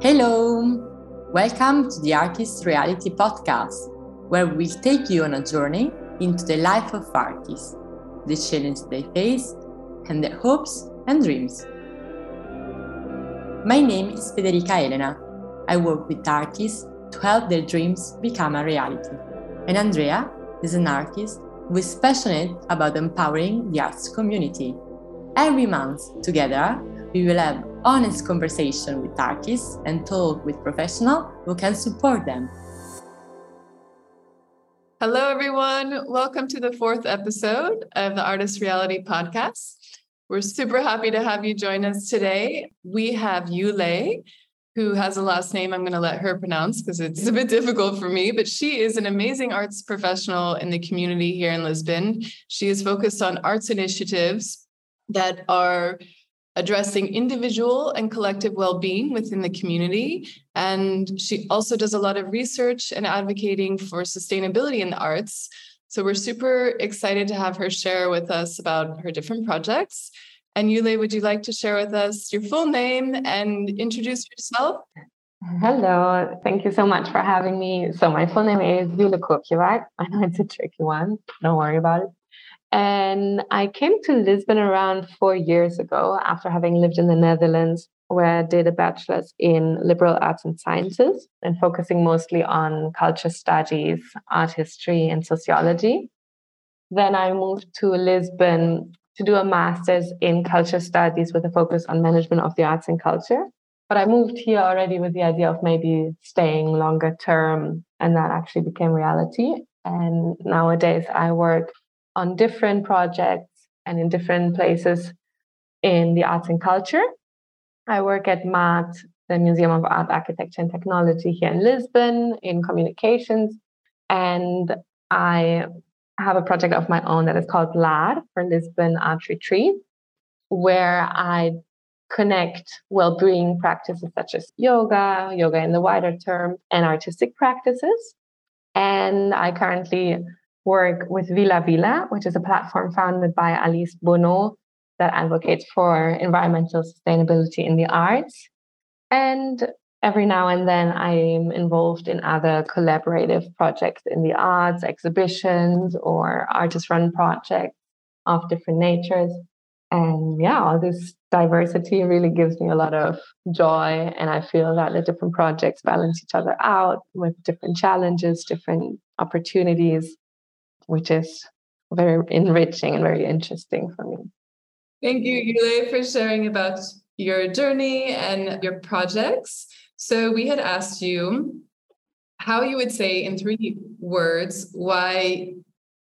Hello! Welcome to the Artist Reality Podcast, where we'll take you on a journey into the life of artists, the challenges they face, and their hopes and dreams. My name is Federica Elena. I work with artists to help their dreams become a reality. And Andrea is an artist who is passionate about empowering the arts community. Every month, together, we will have honest conversation with artists and talk with professionals who can support them. Hello, everyone. Welcome to the fourth episode of the Artist Reality Podcast. We're super happy to have you join us today. We have Jule, who has a last name I'm going to let her pronounce because it's a bit difficult for me, but she is an amazing arts professional in the community here in Lisbon. She is focused on arts initiatives that are addressing individual and collective well-being within the community. And she also does a lot of research and advocating for sustainability in the arts. So we're super excited to have her share with us about her different projects. And Jule, would you like to share with us your full name and introduce yourself? Hello, thank you so much for having me. So my full name is Jule Kurbjeweit. I know it's a tricky one, don't worry about it. And I came to Lisbon around 4 years ago after having lived in the Netherlands, where I did a bachelor's in liberal arts and sciences and focusing mostly on culture studies, art history, and sociology. Then I moved to Lisbon to do a master's in culture studies with a focus on management of the arts and culture. But I moved here already with the idea of maybe staying longer term, and that actually became reality. And nowadays I work on different projects and in different places in the arts and culture. I work at maat, the Museum of Art, Architecture and Technology here in Lisbon, in communications. And I have a project of my own that is called LAR, for Lisbon Art Retreat, where I connect well-being practices such as yoga in the wider term, and artistic practices. And I currently work with Villa Villa, which is a platform founded by Alice Bonot, that advocates for environmental sustainability in the arts. And every now and then I'm involved in other collaborative projects in the arts, exhibitions, or artist-run projects of different natures. And yeah, all this diversity really gives me a lot of joy. And I feel that the different projects balance each other out with different challenges, different opportunities, which is very enriching and very interesting for me. Thank you, Jule, for sharing about your journey and your projects. So we had asked you how you would say in 3 words why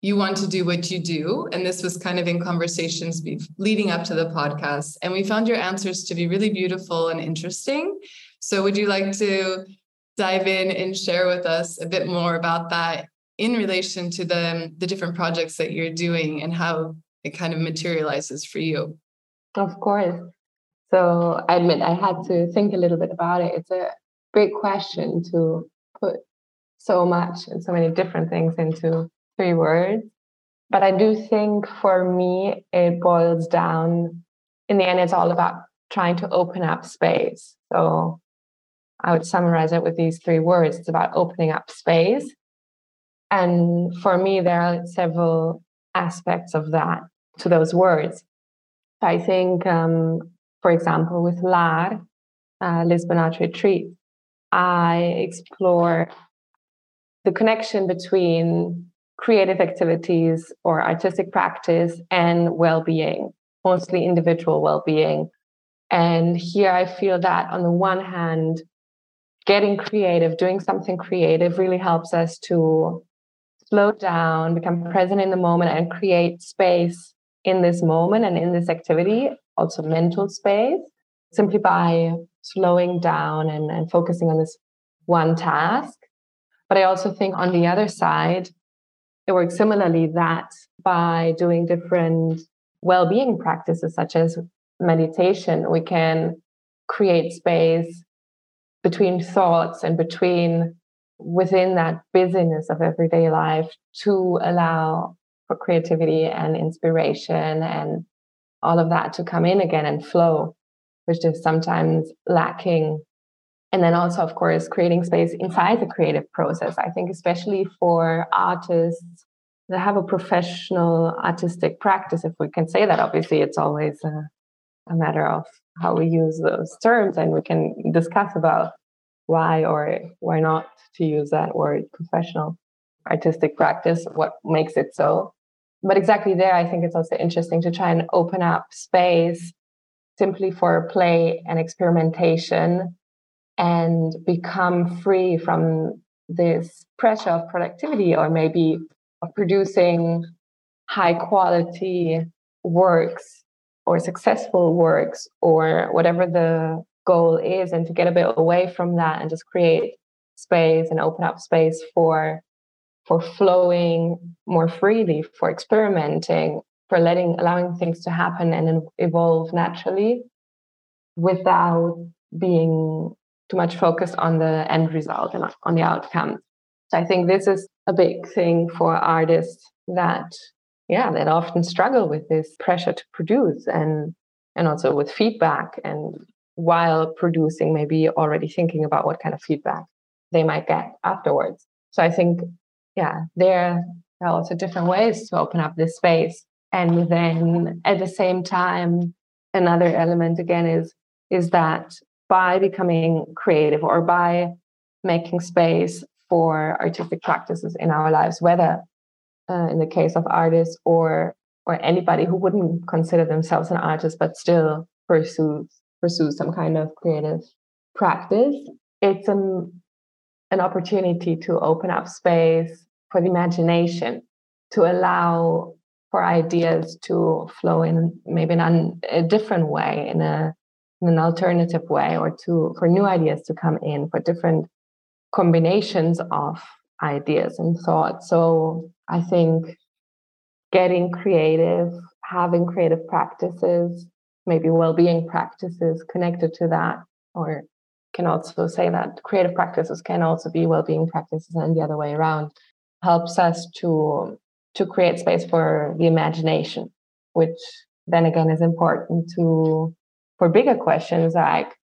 you want to do what you do. And this was kind of in conversations leading up to the podcast. And we found your answers to be really beautiful and interesting. So would you like to dive in and share with us a bit more about that in relation to the different projects that you're doing and how it kind of materializes for you? Of course. So I admit I had to think a little bit about it. It's a big question to put so much and so many different things into 3 words. But I do think for me, it boils down, in the end, it's all about trying to open up space. So I would summarize it with these 3 words. It's about opening up space. And for me, there are several aspects of that to those words. I think, for example, with LAR, Lisbon Art Retreat, I explore the connection between creative activities or artistic practice and well-being, mostly individual well-being. And here I feel that on the one hand, getting creative, doing something creative really helps us to slow down, become present in the moment and create space in this moment and in this activity, also mental space, simply by slowing down and focusing on this one task. But I also think on the other side, it works similarly that by doing different well-being practices, such as meditation, we can create space between thoughts and within that busyness of everyday life to allow for creativity and inspiration and all of that to come in again and flow. which is sometimes lacking. And then also, of course, creating space inside the creative process. I think especially for artists that have a professional artistic practice, if we can say that, obviously, it's always a matter of how we use those terms, and we can discuss about why or why not to use that word, professional artistic practice, what makes it so. But exactly there, I think it's also interesting to try and open up space simply for play and experimentation, and become free from this pressure of productivity, or maybe of producing high quality works or successful works or whatever the goal is, and to get a bit away from that and just create space and open up space for flowing more freely, for experimenting, for allowing things to happen and evolve naturally without being too much focused on the end result and on the outcome. So I think this is a big thing for artists that often struggle with this pressure to produce and also with feedback, and while producing, maybe already thinking about what kind of feedback they might get afterwards. So I think, there are also different ways to open up this space. And then at the same time, another element again is that by becoming creative or by making space for artistic practices in our lives, whether in the case of artists or anybody who wouldn't consider themselves an artist but still pursues some kind of creative practice, it's an opportunity to open up space for the imagination, to allow for ideas to flow in maybe a different way, in an alternative way, or for new ideas to come in, for different combinations of ideas and thoughts. So I think getting creative, having creative practices, maybe well-being practices connected to that, or can also say that creative practices can also be well-being practices and the other way around, helps us to create space for the imagination, which then again is important for bigger questions like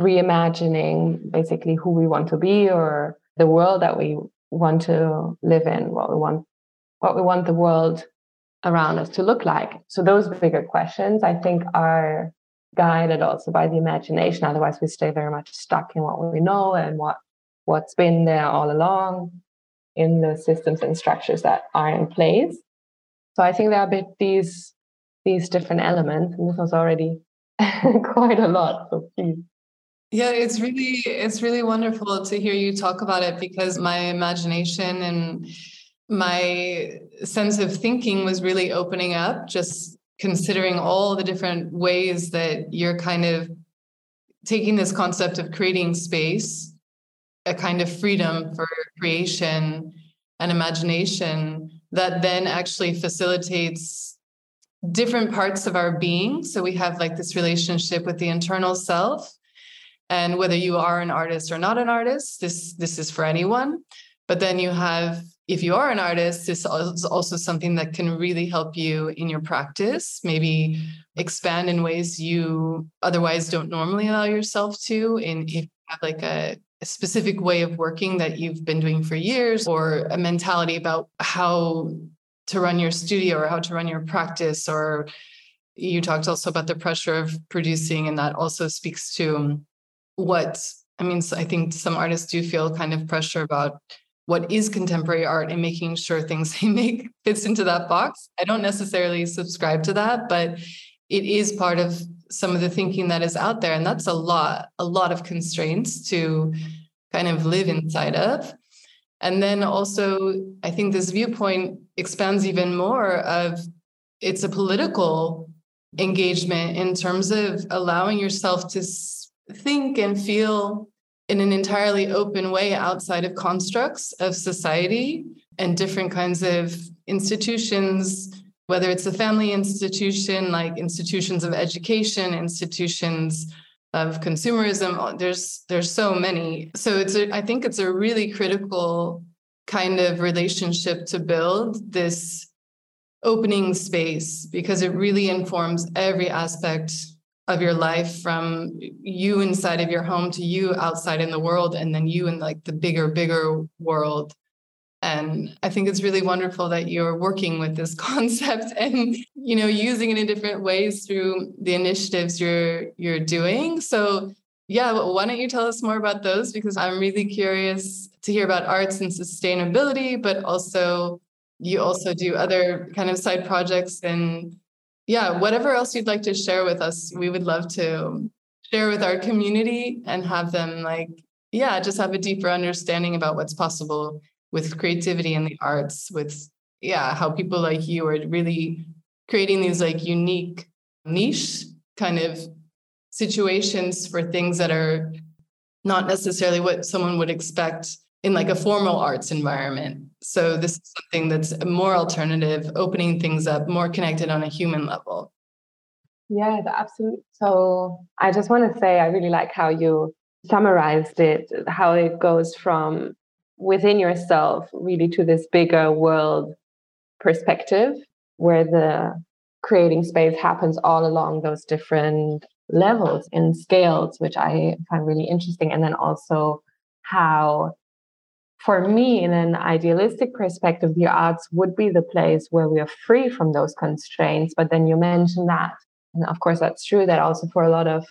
reimagining basically who we want to be, or the world that we want to live in, what we want the world around us to look like. So those bigger questions, I think, are guided also by the imagination. Otherwise, we stay very much stuck in what we know and what's been there all along in the systems and structures that are in place. So I think there are a bit these different elements, and this was already quite a lot. So please. Yeah, it's really wonderful to hear you talk about it, because my imagination and my sense of thinking was really opening up, just considering all the different ways that you're kind of taking this concept of creating space, a kind of freedom for creation and imagination that then actually facilitates different parts of our being. So we have like this relationship with the internal self, and whether you are an artist or not an artist, this is for anyone. But then you have, if you are an artist, this is also something that can really help you in your practice, maybe expand in ways you otherwise don't normally allow yourself to, if you have like a specific way of working that you've been doing for years, or a mentality about how to run your studio or how to run your practice. Or you talked also about the pressure of producing, and that also speaks to I think some artists do feel kind of pressure about what is contemporary art and making sure things they make fits into that box. I don't necessarily subscribe to that, but it is part of some of the thinking that is out there. And that's a lot of constraints to kind of live inside of. And then also, I think this viewpoint expands even more of, it's a political engagement in terms of allowing yourself to think and feel in an entirely open way outside of constructs of society and different kinds of institutions, whether it's a family institution, like institutions of education, institutions of consumerism. There's so many. So I think it's a really critical kind of relationship to build, this opening space, because it really informs every aspect of your life, from you inside of your home to you outside in the world, and then you in like the bigger world. And I think it's really wonderful that you're working with this concept and, you know, using it in different ways through the initiatives you're doing. So yeah, why don't you tell us more about those? Because I'm really curious to hear about arts and sustainability, but also you also do other kind of side projects, and yeah, whatever else you'd like to share with us, we would love to share with our community and have them like, yeah, just have a deeper understanding about what's possible with creativity and the arts, with, yeah, how people like you are really creating these like unique niche kind of situations for things that are not necessarily what someone would expect in like a formal arts environment. So this is something that's more alternative, opening things up, more connected on a human level. Yeah, absolutely. So I just want to say, I really like how you summarized it, how it goes from within yourself really to this bigger world perspective, where the creating space happens all along those different levels and scales, which I find really interesting. And then also how, for me, in an idealistic perspective, the arts would be the place where we are free from those constraints. But then you mentioned that, and of course, that's true, that also for a lot of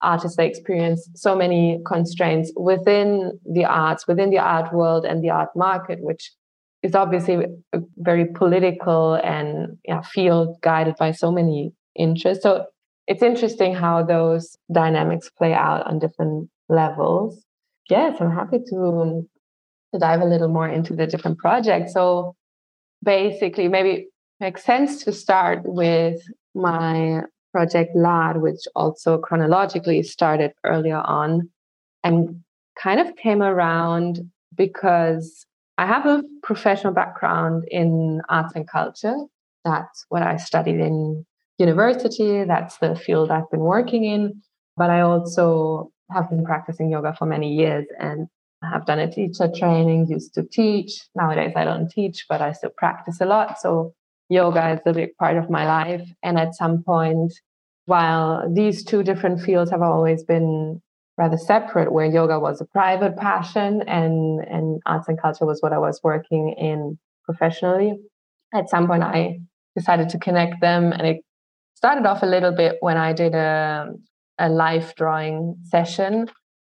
artists, they experience so many constraints within the arts, within the art world and the art market, which is obviously a very political and field guided by so many interests. So it's interesting how those dynamics play out on different levels. Yes, I'm happy to dive a little more into the different projects. So basically, maybe it makes sense to start with my project LAR, which also chronologically started earlier on and kind of came around because I have a professional background in arts and culture. That's what I studied in university. That's the field I've been working in. But I also have been practicing yoga for many years and have done a teacher training, used to teach. Nowadays, I don't teach, but I still practice a lot. So yoga is a big part of my life. And at some point, while these two different fields have always been rather separate, where yoga was a private passion and arts and culture was what I was working in professionally, at some point I decided to connect them. And it started off a little bit when I did a life drawing session.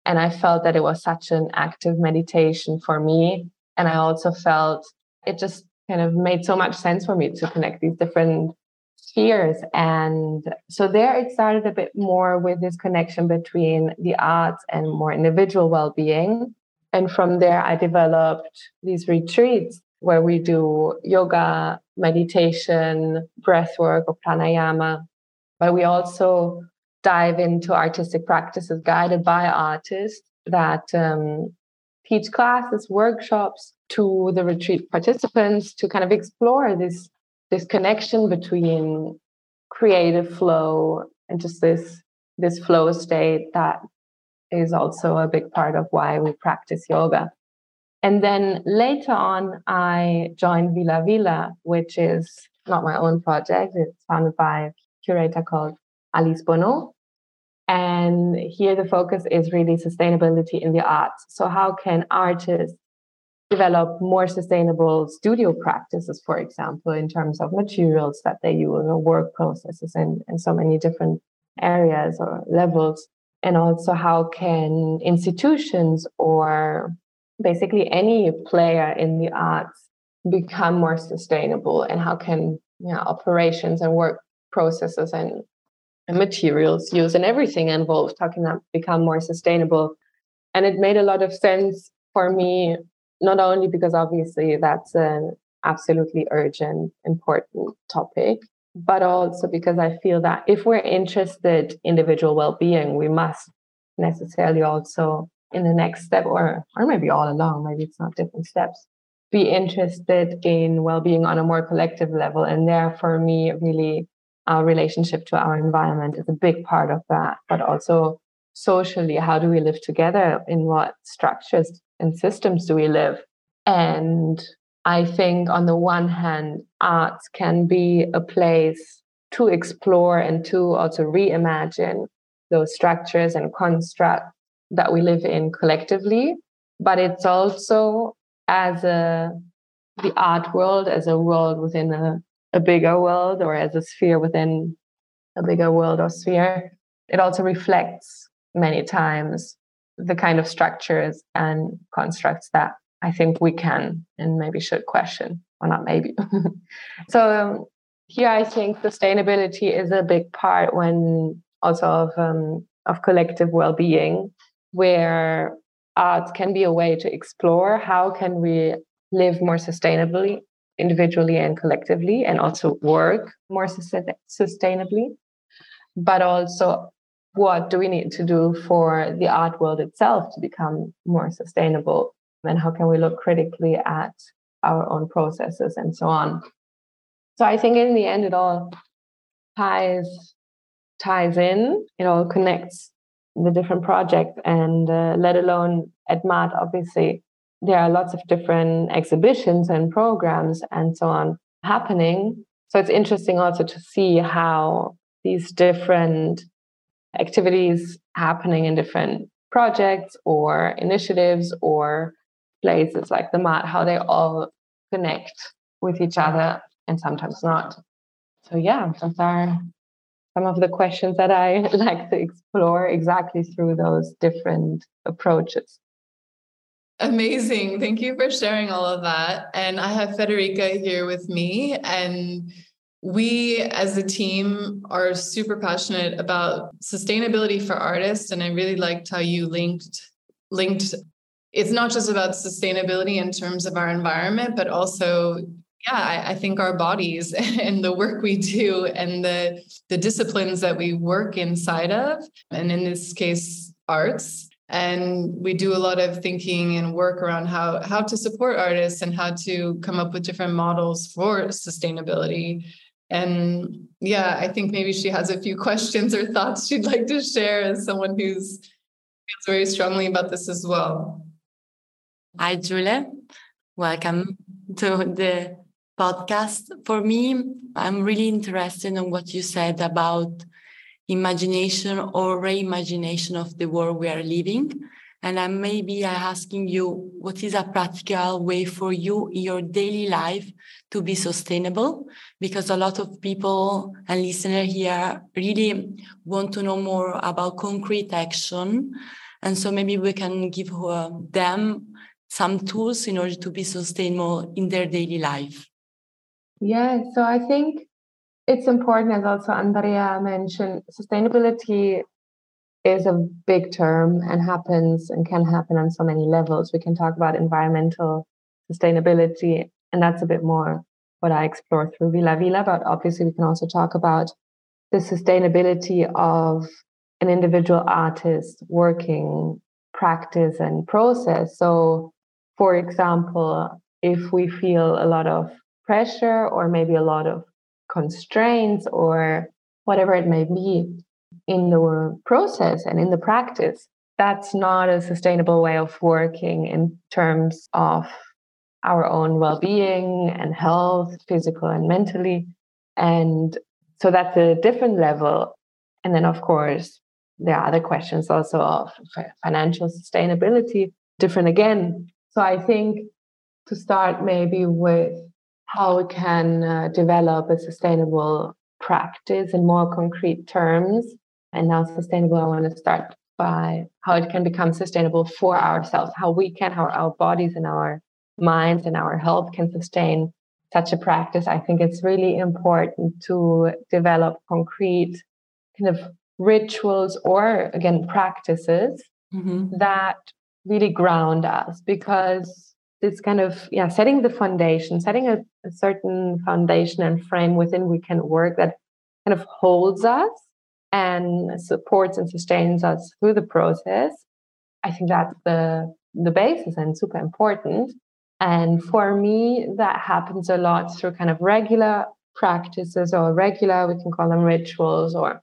And I felt that it was such an active meditation for me. And I also felt it just kind of made so much sense for me to connect these different spheres. And so there it started a bit more with this connection between the arts and more individual well-being. And from there, I developed these retreats where we do yoga, meditation, breathwork or pranayama, but we also dive into artistic practices guided by artists that teach classes, workshops to the retreat participants to kind of explore this connection between creative flow and just this flow state that is also a big part of why we practice yoga. And then later on, I joined Villa Villa, which is not my own project. It's founded by a curator called Alice Bonot. And here the focus is really sustainability in the arts. So how can artists develop more sustainable studio practices, for example, in terms of materials that they use or work processes and so many different areas or levels? And also how can institutions or basically any player in the arts become more sustainable? And how can operations and work processes and materials used and everything involved, how can that become more sustainable? And it made a lot of sense for me, not only because obviously that's an absolutely urgent, important topic, but also because I feel that if we're interested in individual well-being, we must necessarily also in the next step, or maybe all along, maybe it's not different steps, be interested in well-being on a more collective level. And there for me, really, our relationship to our environment is a big part of that, but also socially, how do we live together? In what structures and systems do we live? And I think on the one hand, arts can be a place to explore and to also reimagine those structures and constructs that we live in collectively. But it's also as the art world, as a world within a bigger world, or as a sphere within a bigger world or sphere. It also reflects many times the kind of structures and constructs that I think we can and maybe should question, or not maybe. So here I think sustainability is a big part when also of collective well-being, where arts can be a way to explore how can we live more sustainably, individually and collectively, and also work more sustainably. But also, what do we need to do for the art world itself to become more sustainable? And how can we look critically at our own processes and so on? So I think in the end, it all ties in, it all connects the different projects, and let alone at MAAT, obviously, there are lots of different exhibitions and programs and so on happening. So it's interesting also to see how these different activities happening in different projects or initiatives or places like the MAAT, how they all connect with each other and sometimes not. So yeah, those are some of the questions that I like to explore exactly through those different approaches. Amazing. Thank you for sharing all of that. And I have Federica here with me, and we as a team are super passionate about sustainability for artists. And I really liked how you linked. It's not just about sustainability in terms of our environment, but also, yeah, I think our bodies and the work we do and the disciplines that we work inside of, and in this case, arts. And we do a lot of thinking and work around how to support artists and how to come up with different models for sustainability. And yeah, I think maybe she has a few questions or thoughts she'd like to share as someone who feels very strongly about this as well. Hi, Jule. Welcome to the podcast. For me, I'm really interested in what you said about imagination or reimagination of the world we are living. And I'm maybe asking you, what is a practical way for you in your daily life to be sustainable? Because a lot of people and listeners here really want to know more about concrete action. And so maybe we can give them some tools in order to be sustainable in their daily life. Yeah, so I think it's important, as also Andrea mentioned, sustainability is a big term and happens and can happen on so many levels. We can talk about environmental sustainability, and that's a bit more what I explore through Villa Villa, but obviously we can also talk about the sustainability of an individual artist's working practice and process. So, for example, if we feel a lot of pressure or maybe a lot of constraints or whatever it may be in the process and in the practice, that's not a sustainable way of working in terms of our own well-being and health, physical and mentally. And so that's a different level. And then, of course, there are other questions also of financial sustainability, different again. So I think to start maybe with how we can develop a sustainable practice in more concrete terms. And now sustainable, I want to start by how it can become sustainable for ourselves, how our bodies and our minds and our health can sustain such a practice. I think it's really important to develop concrete kind of rituals or, again, practices that really ground us, because it's kind of setting the foundation, setting a certain foundation and frame within we can work that kind of holds us and supports and sustains us through the process. I think that's the basis and super important. And for me, that happens a lot through kind of regular practices, or regular, we can call them rituals or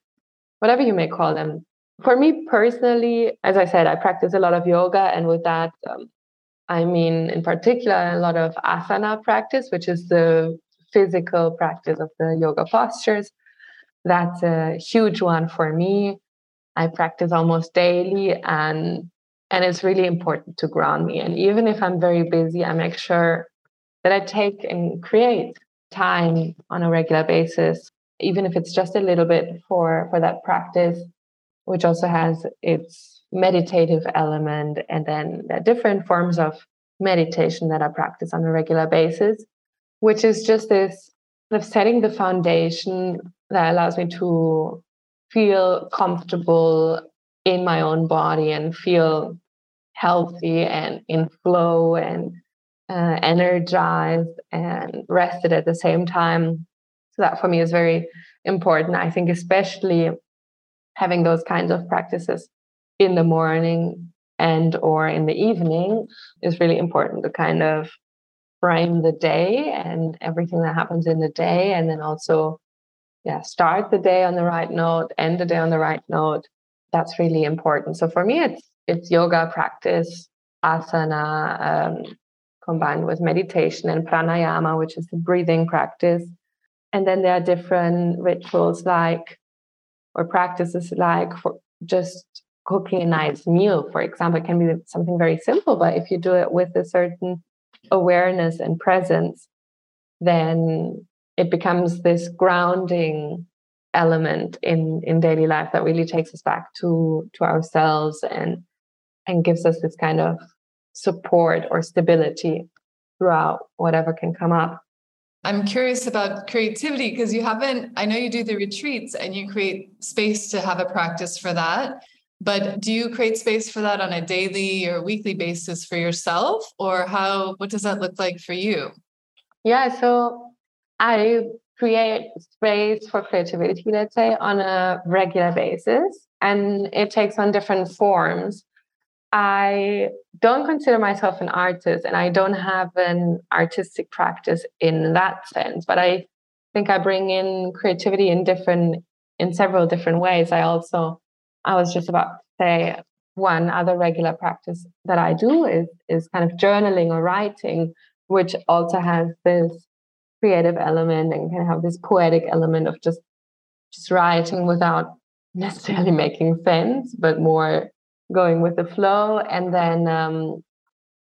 whatever you may call them. For me personally, as I said, I practice a lot of yoga, and with that, I mean, in particular, a lot of asana practice, which is the physical practice of the yoga postures. that's a huge one for me. I practice almost daily, and it's really important to ground me. And even if I'm very busy, I make sure that I take and create time on a regular basis, even if it's just a little bit for that practice, which also has its meditative element. And then there are different forms of meditation that I practice on a regular basis, which is just this of setting the foundation that allows me to feel comfortable in my own body and feel healthy and in flow and energized and rested at the same time. So that for me is very important. I think especially having those kinds of practices in the morning and or in the evening is really important to kind of frame the day and everything that happens in the day, and then also start the day on the right note, end the day on the right note. That's really important. So for me, it's yoga practice, asana, combined with meditation and pranayama, which is the breathing practice. And then there are different rituals practices for just cooking a nice meal, for example. It can be something very simple, but if you do it with a certain awareness and presence, then it becomes this grounding element in daily life that really takes us back to ourselves and gives us this kind of support or stability throughout whatever can come up. I'm curious about creativity, because I know you do the retreats and you create space to have a practice for that, but do you create space for that on a daily or weekly basis for yourself, or what does that look like for you? Yeah, so I create space for creativity, let's say, on a regular basis, and it takes on different forms. I don't consider myself an artist, and I don't have an artistic practice in that sense, but I think I bring in creativity in several different ways. I was just about to say one other regular practice that I do is kind of journaling or writing, which also has this creative element and can have this poetic element of just writing without necessarily making sense, but more going with the flow. And then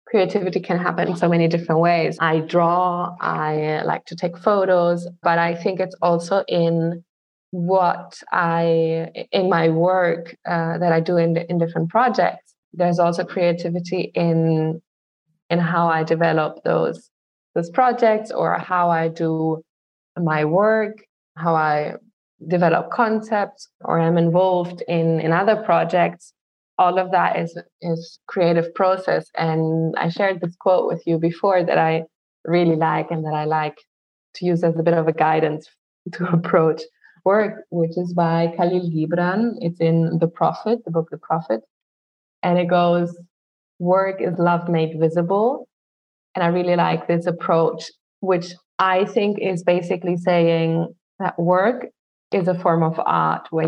creativity can happen in so many different ways. I draw, I like to take photos, but I think it's also in my work that I do in different projects. There's also creativity in how I develop those projects, or how I do my work, how I develop concepts, or I'm involved in other projects. All of that is creative process. And I shared this quote with you before that I really like, and that I like to use as a bit of a guidance to approach work, which is by Khalil Gibran. It's in the book The Prophet. And it goes, "Work is love made visible." And I really like this approach, which I think is basically saying that work is a form of art where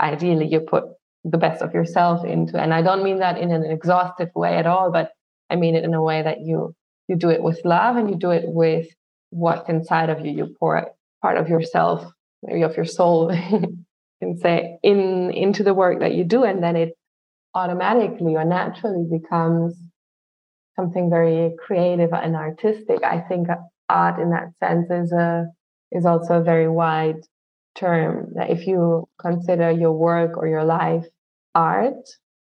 ideally you put the best of yourself into. And I don't mean that in an exhaustive way at all, but I mean it in a way that you do it with love, and you do it with what's inside of you. You pour part of yourself, maybe of your soul, and say into the work that you do, and then it automatically or naturally becomes something very creative and artistic. I think art in that sense is also a very wide term, that if you consider your work or your life art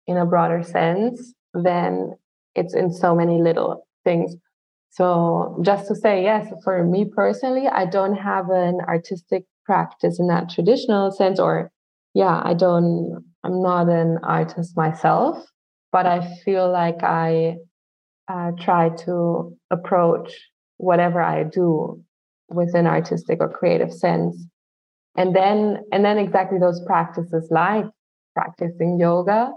in a broader sense, then it's in so many little things. So just to say, yes, for me personally, I don't have an artistic practice in that traditional sense, I'm not an artist myself, but I feel like I try to approach whatever I do with an artistic or creative sense. And then exactly those practices, like practicing yoga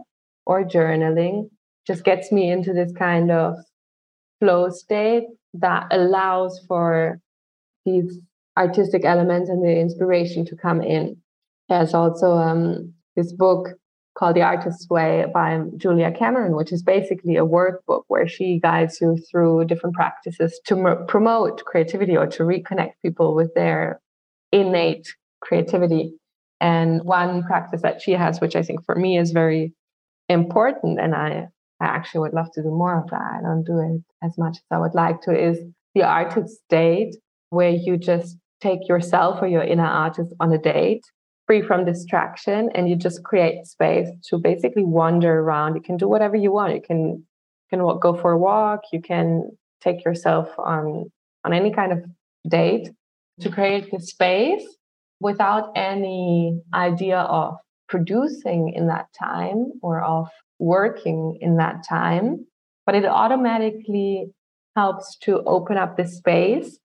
or journaling, just gets me into this kind of flow state that allows for these artistic elements and the inspiration to come in. There's also this book called The Artist's Way by Julia Cameron, which is basically a workbook where she guides you through different practices to promote creativity or to reconnect people with their innate creativity. And one practice that she has, which I think for me is very important, and I actually would love to do more of that, I don't do it as much as I would like to, is the artist date, where you just take yourself or your inner artist on a date, free from distraction, and you just create space to basically wander around. You can do whatever you want. You can go for a walk. You can take yourself on any kind of date to create the space without any idea of producing in that time or of working in that time. But it automatically helps to open up the space.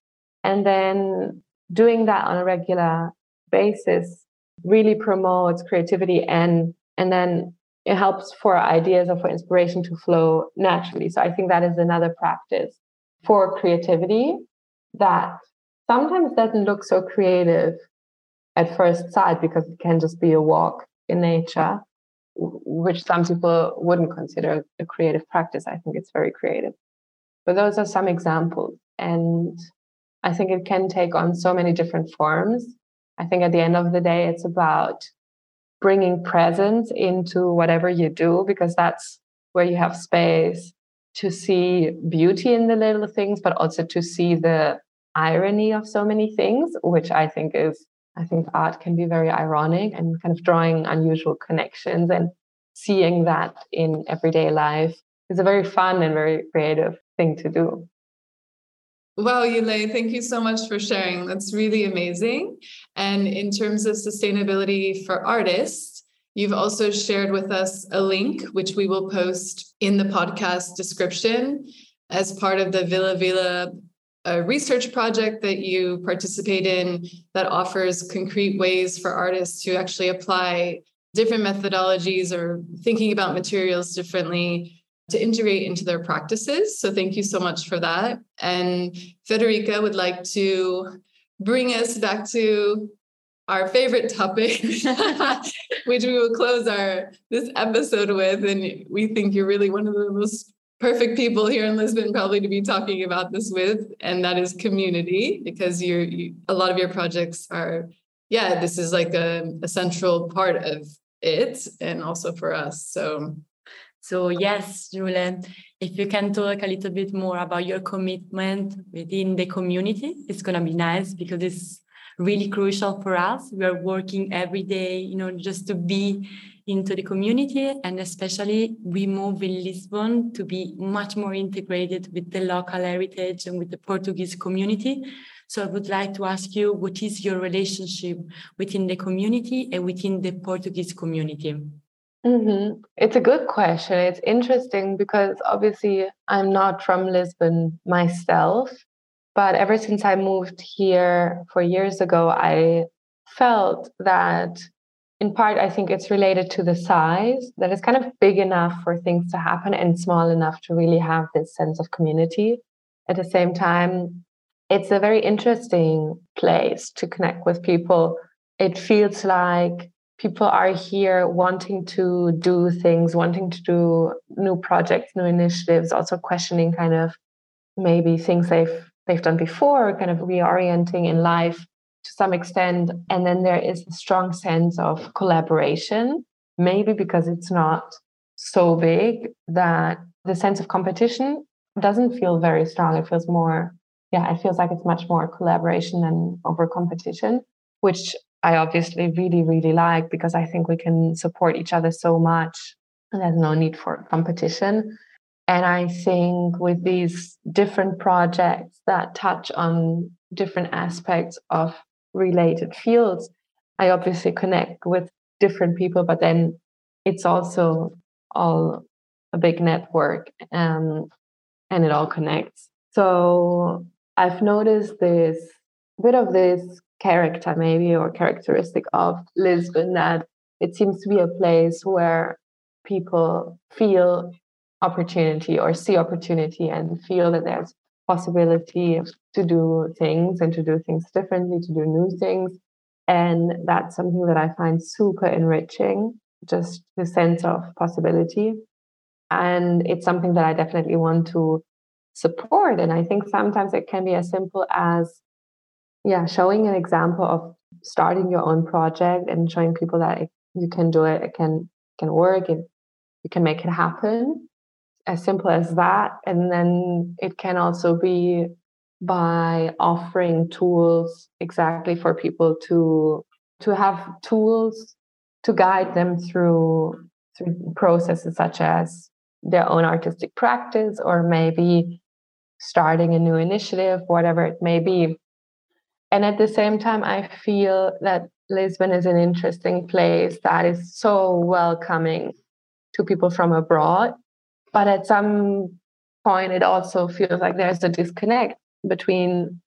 And then doing that on a regular basis really promotes creativity, and then it helps for ideas or for inspiration to flow naturally. So I think that is another practice for creativity that sometimes doesn't look so creative at first sight, because it can just be a walk in nature, which some people wouldn't consider a creative practice. I think it's very creative. But those are some examples. And I think it can take on so many different forms. I think at the end of the day, it's about bringing presence into whatever you do, because that's where you have space to see beauty in the little things, but also to see the irony of so many things, which I think art can be very ironic, and kind of drawing unusual connections and seeing that in everyday life is a very fun and very creative thing to do. Well, Jule, thank you so much for sharing. That's really amazing. And in terms of sustainability for artists, you've also shared with us a link, which we will post in the podcast description, as part of the Villa Villa research project that you participate in, that offers concrete ways for artists to actually apply different methodologies or thinking about materials differently to integrate into their practices. So thank you so much for that. And Federica would like to bring us back to our favorite topic, which we will close this episode with. And we think you're really one of the most perfect people here in Lisbon probably to be talking about this with, and that is community, because a lot of your projects are, this is like a central part of it, and also for us. So yes, Jule, if you can talk a little bit more about your commitment within the community, it's going to be nice, because it's really crucial for us. We are working every day, just to be into the community. And especially we move in Lisbon to be much more integrated with the local heritage and with the Portuguese community. So I would like to ask you, what is your relationship within the community and within the Portuguese community? Mm-hmm. It's a good question. It's interesting because obviously I'm not from Lisbon myself, but ever since I moved here 4 years ago, I felt that in part, I think it's related to the size, that it's kind of big enough for things to happen and small enough to really have this sense of community. At the same time, it's a very interesting place to connect with people. It feels like people are here wanting to do things, wanting to do new projects, new initiatives, also questioning kind of maybe things they've done before, kind of reorienting in life to some extent. And then there is a strong sense of collaboration, maybe because it's not so big, that the sense of competition doesn't feel very strong. It feels more, it feels like it's much more collaboration than over competition, which I obviously really, really like, because I think we can support each other so much and there's no need for competition. And I think with these different projects that touch on different aspects of related fields, I obviously connect with different people, but then it's also all a big network and it all connects. So I've noticed this bit of this character maybe, or characteristic of Lisbon, that it seems to be a place where people feel opportunity or see opportunity and feel that there's possibility to do things and to do things differently, to do new things. And that's something that I find super enriching, just the sense of possibility. And it's something that I definitely want to support. And I think sometimes it can be as simple as showing an example of starting your own project and showing people that you can do it, it can work, you can make it happen, as simple as that. And then it can also be by offering tools exactly for people to have tools to guide them through processes such as their own artistic practice, or maybe starting a new initiative, whatever it may be. And at the same time, I feel that Lisbon is an interesting place that is so welcoming to people from abroad. But at some point, it also feels like there's a disconnect between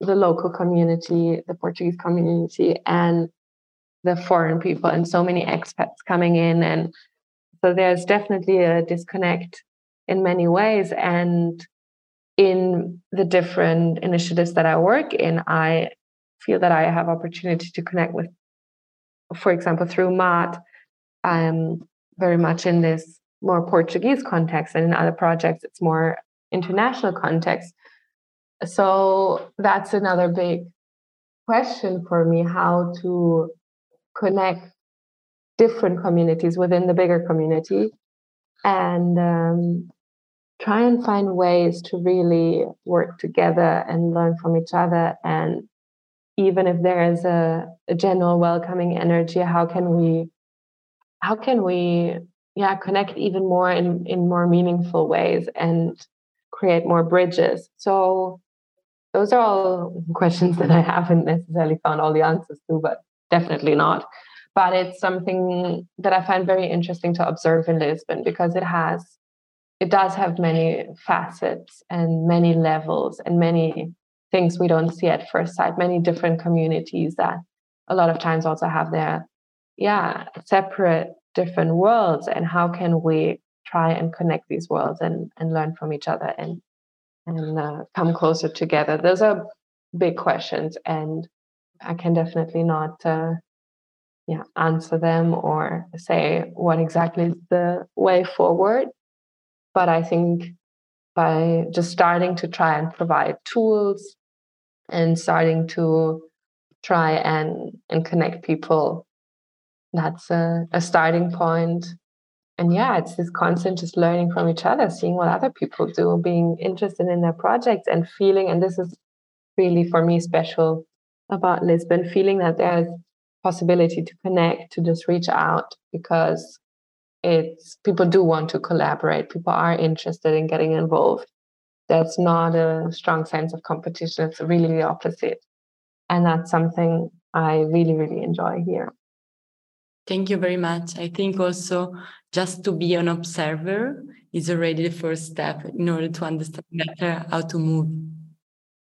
the local community, the Portuguese community, and the foreign people, and so many expats coming in. And so there's definitely a disconnect in many ways. And in the different initiatives that I work in, I feel that I have opportunity to connect with, for example, through maat. I'm very much in this more Portuguese context, and in other projects, it's more international context. So that's another big question for me, how to connect different communities within the bigger community, and try and find ways to really work together and learn from each other. And even if there is a general welcoming energy, how can we connect even more in more meaningful ways and create more bridges? So those are all questions that I haven't necessarily found all the answers to, but definitely not. But it's something that I find very interesting to observe in Lisbon, because it does have many facets and many levels and many things we don't see at first sight, many different communities that a lot of times also have their separate different worlds. And how can we try and connect these worlds and learn from each other and come closer together? Those are big questions, and I can definitely not answer them or say what exactly is the way forward. But I think by just starting to try and provide tools and starting to try and connect people, that's a starting point. And it's this constant just learning from each other, seeing what other people do, being interested in their projects, and feeling, and this is really for me special about Lisbon, feeling that there's possibility to connect, to just reach out, because it's people do want to collaborate. People are interested in getting involved. There's not a strong sense of competition. It's really the opposite. And that's something I really, really enjoy here. Thank you very much. I think also just to be an observer is already the first step in order to understand better how to move.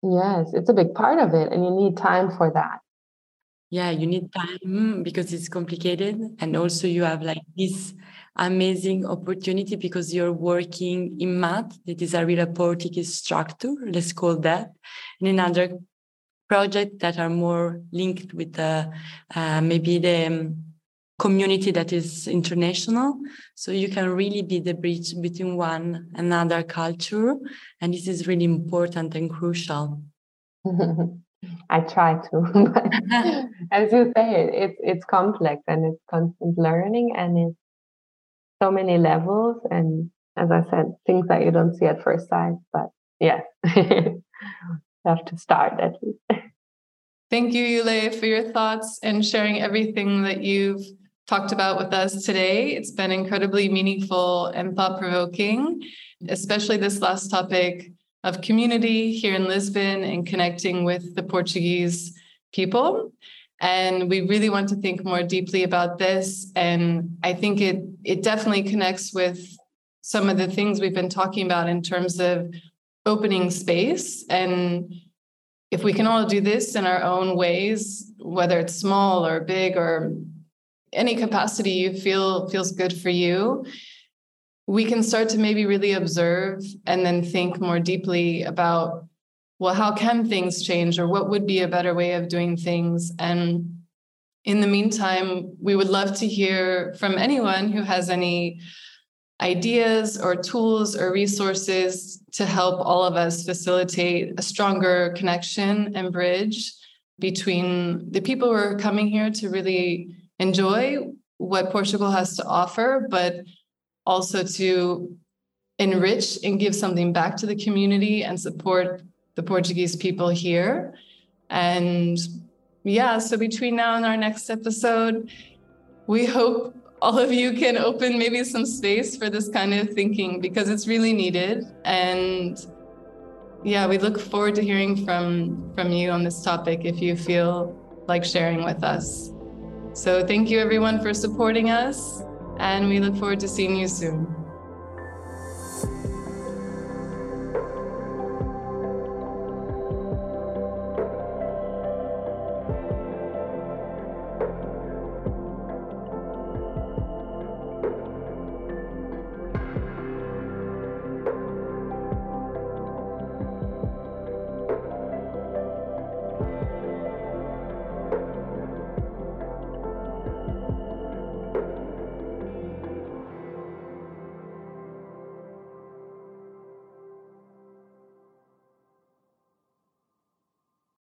Yes, it's a big part of it, and you need time for that. Yeah, you need time because it's complicated. And also you have like this amazing opportunity because you're working in maat. That is a real Portuguese structure, let's call that. And another project that are more linked with the community that is international. So you can really be the bridge between one another culture. And this is really important and crucial. I try to, but as you say, it's complex, and it's constant learning, and it's so many levels. And as I said, things that you don't see at first sight, but you have to start at least. Thank you, Jule, for your thoughts and sharing everything that you've talked about with us today. It's been incredibly meaningful and thought-provoking, especially this last topic of community here in Lisbon and connecting with the Portuguese people. And we really want to think more deeply about this. And I think it definitely connects with some of the things we've been talking about in terms of opening space. And if we can all do this in our own ways, whether it's small or big or any capacity you feels good for you, we can start to maybe really observe and then think more deeply about, well, how can things change, or what would be a better way of doing things? And in the meantime, we would love to hear from anyone who has any ideas or tools or resources to help all of us facilitate a stronger connection and bridge between the people who are coming here to really enjoy what Portugal has to offer, but also to enrich and give something back to the community and support the Portuguese people here. And yeah, so between now and our next episode, we hope all of you can open maybe some space for this kind of thinking, because it's really needed. And yeah, we look forward to hearing from you on this topic if you feel like sharing with us. So thank you everyone for supporting us, and we look forward to seeing you soon.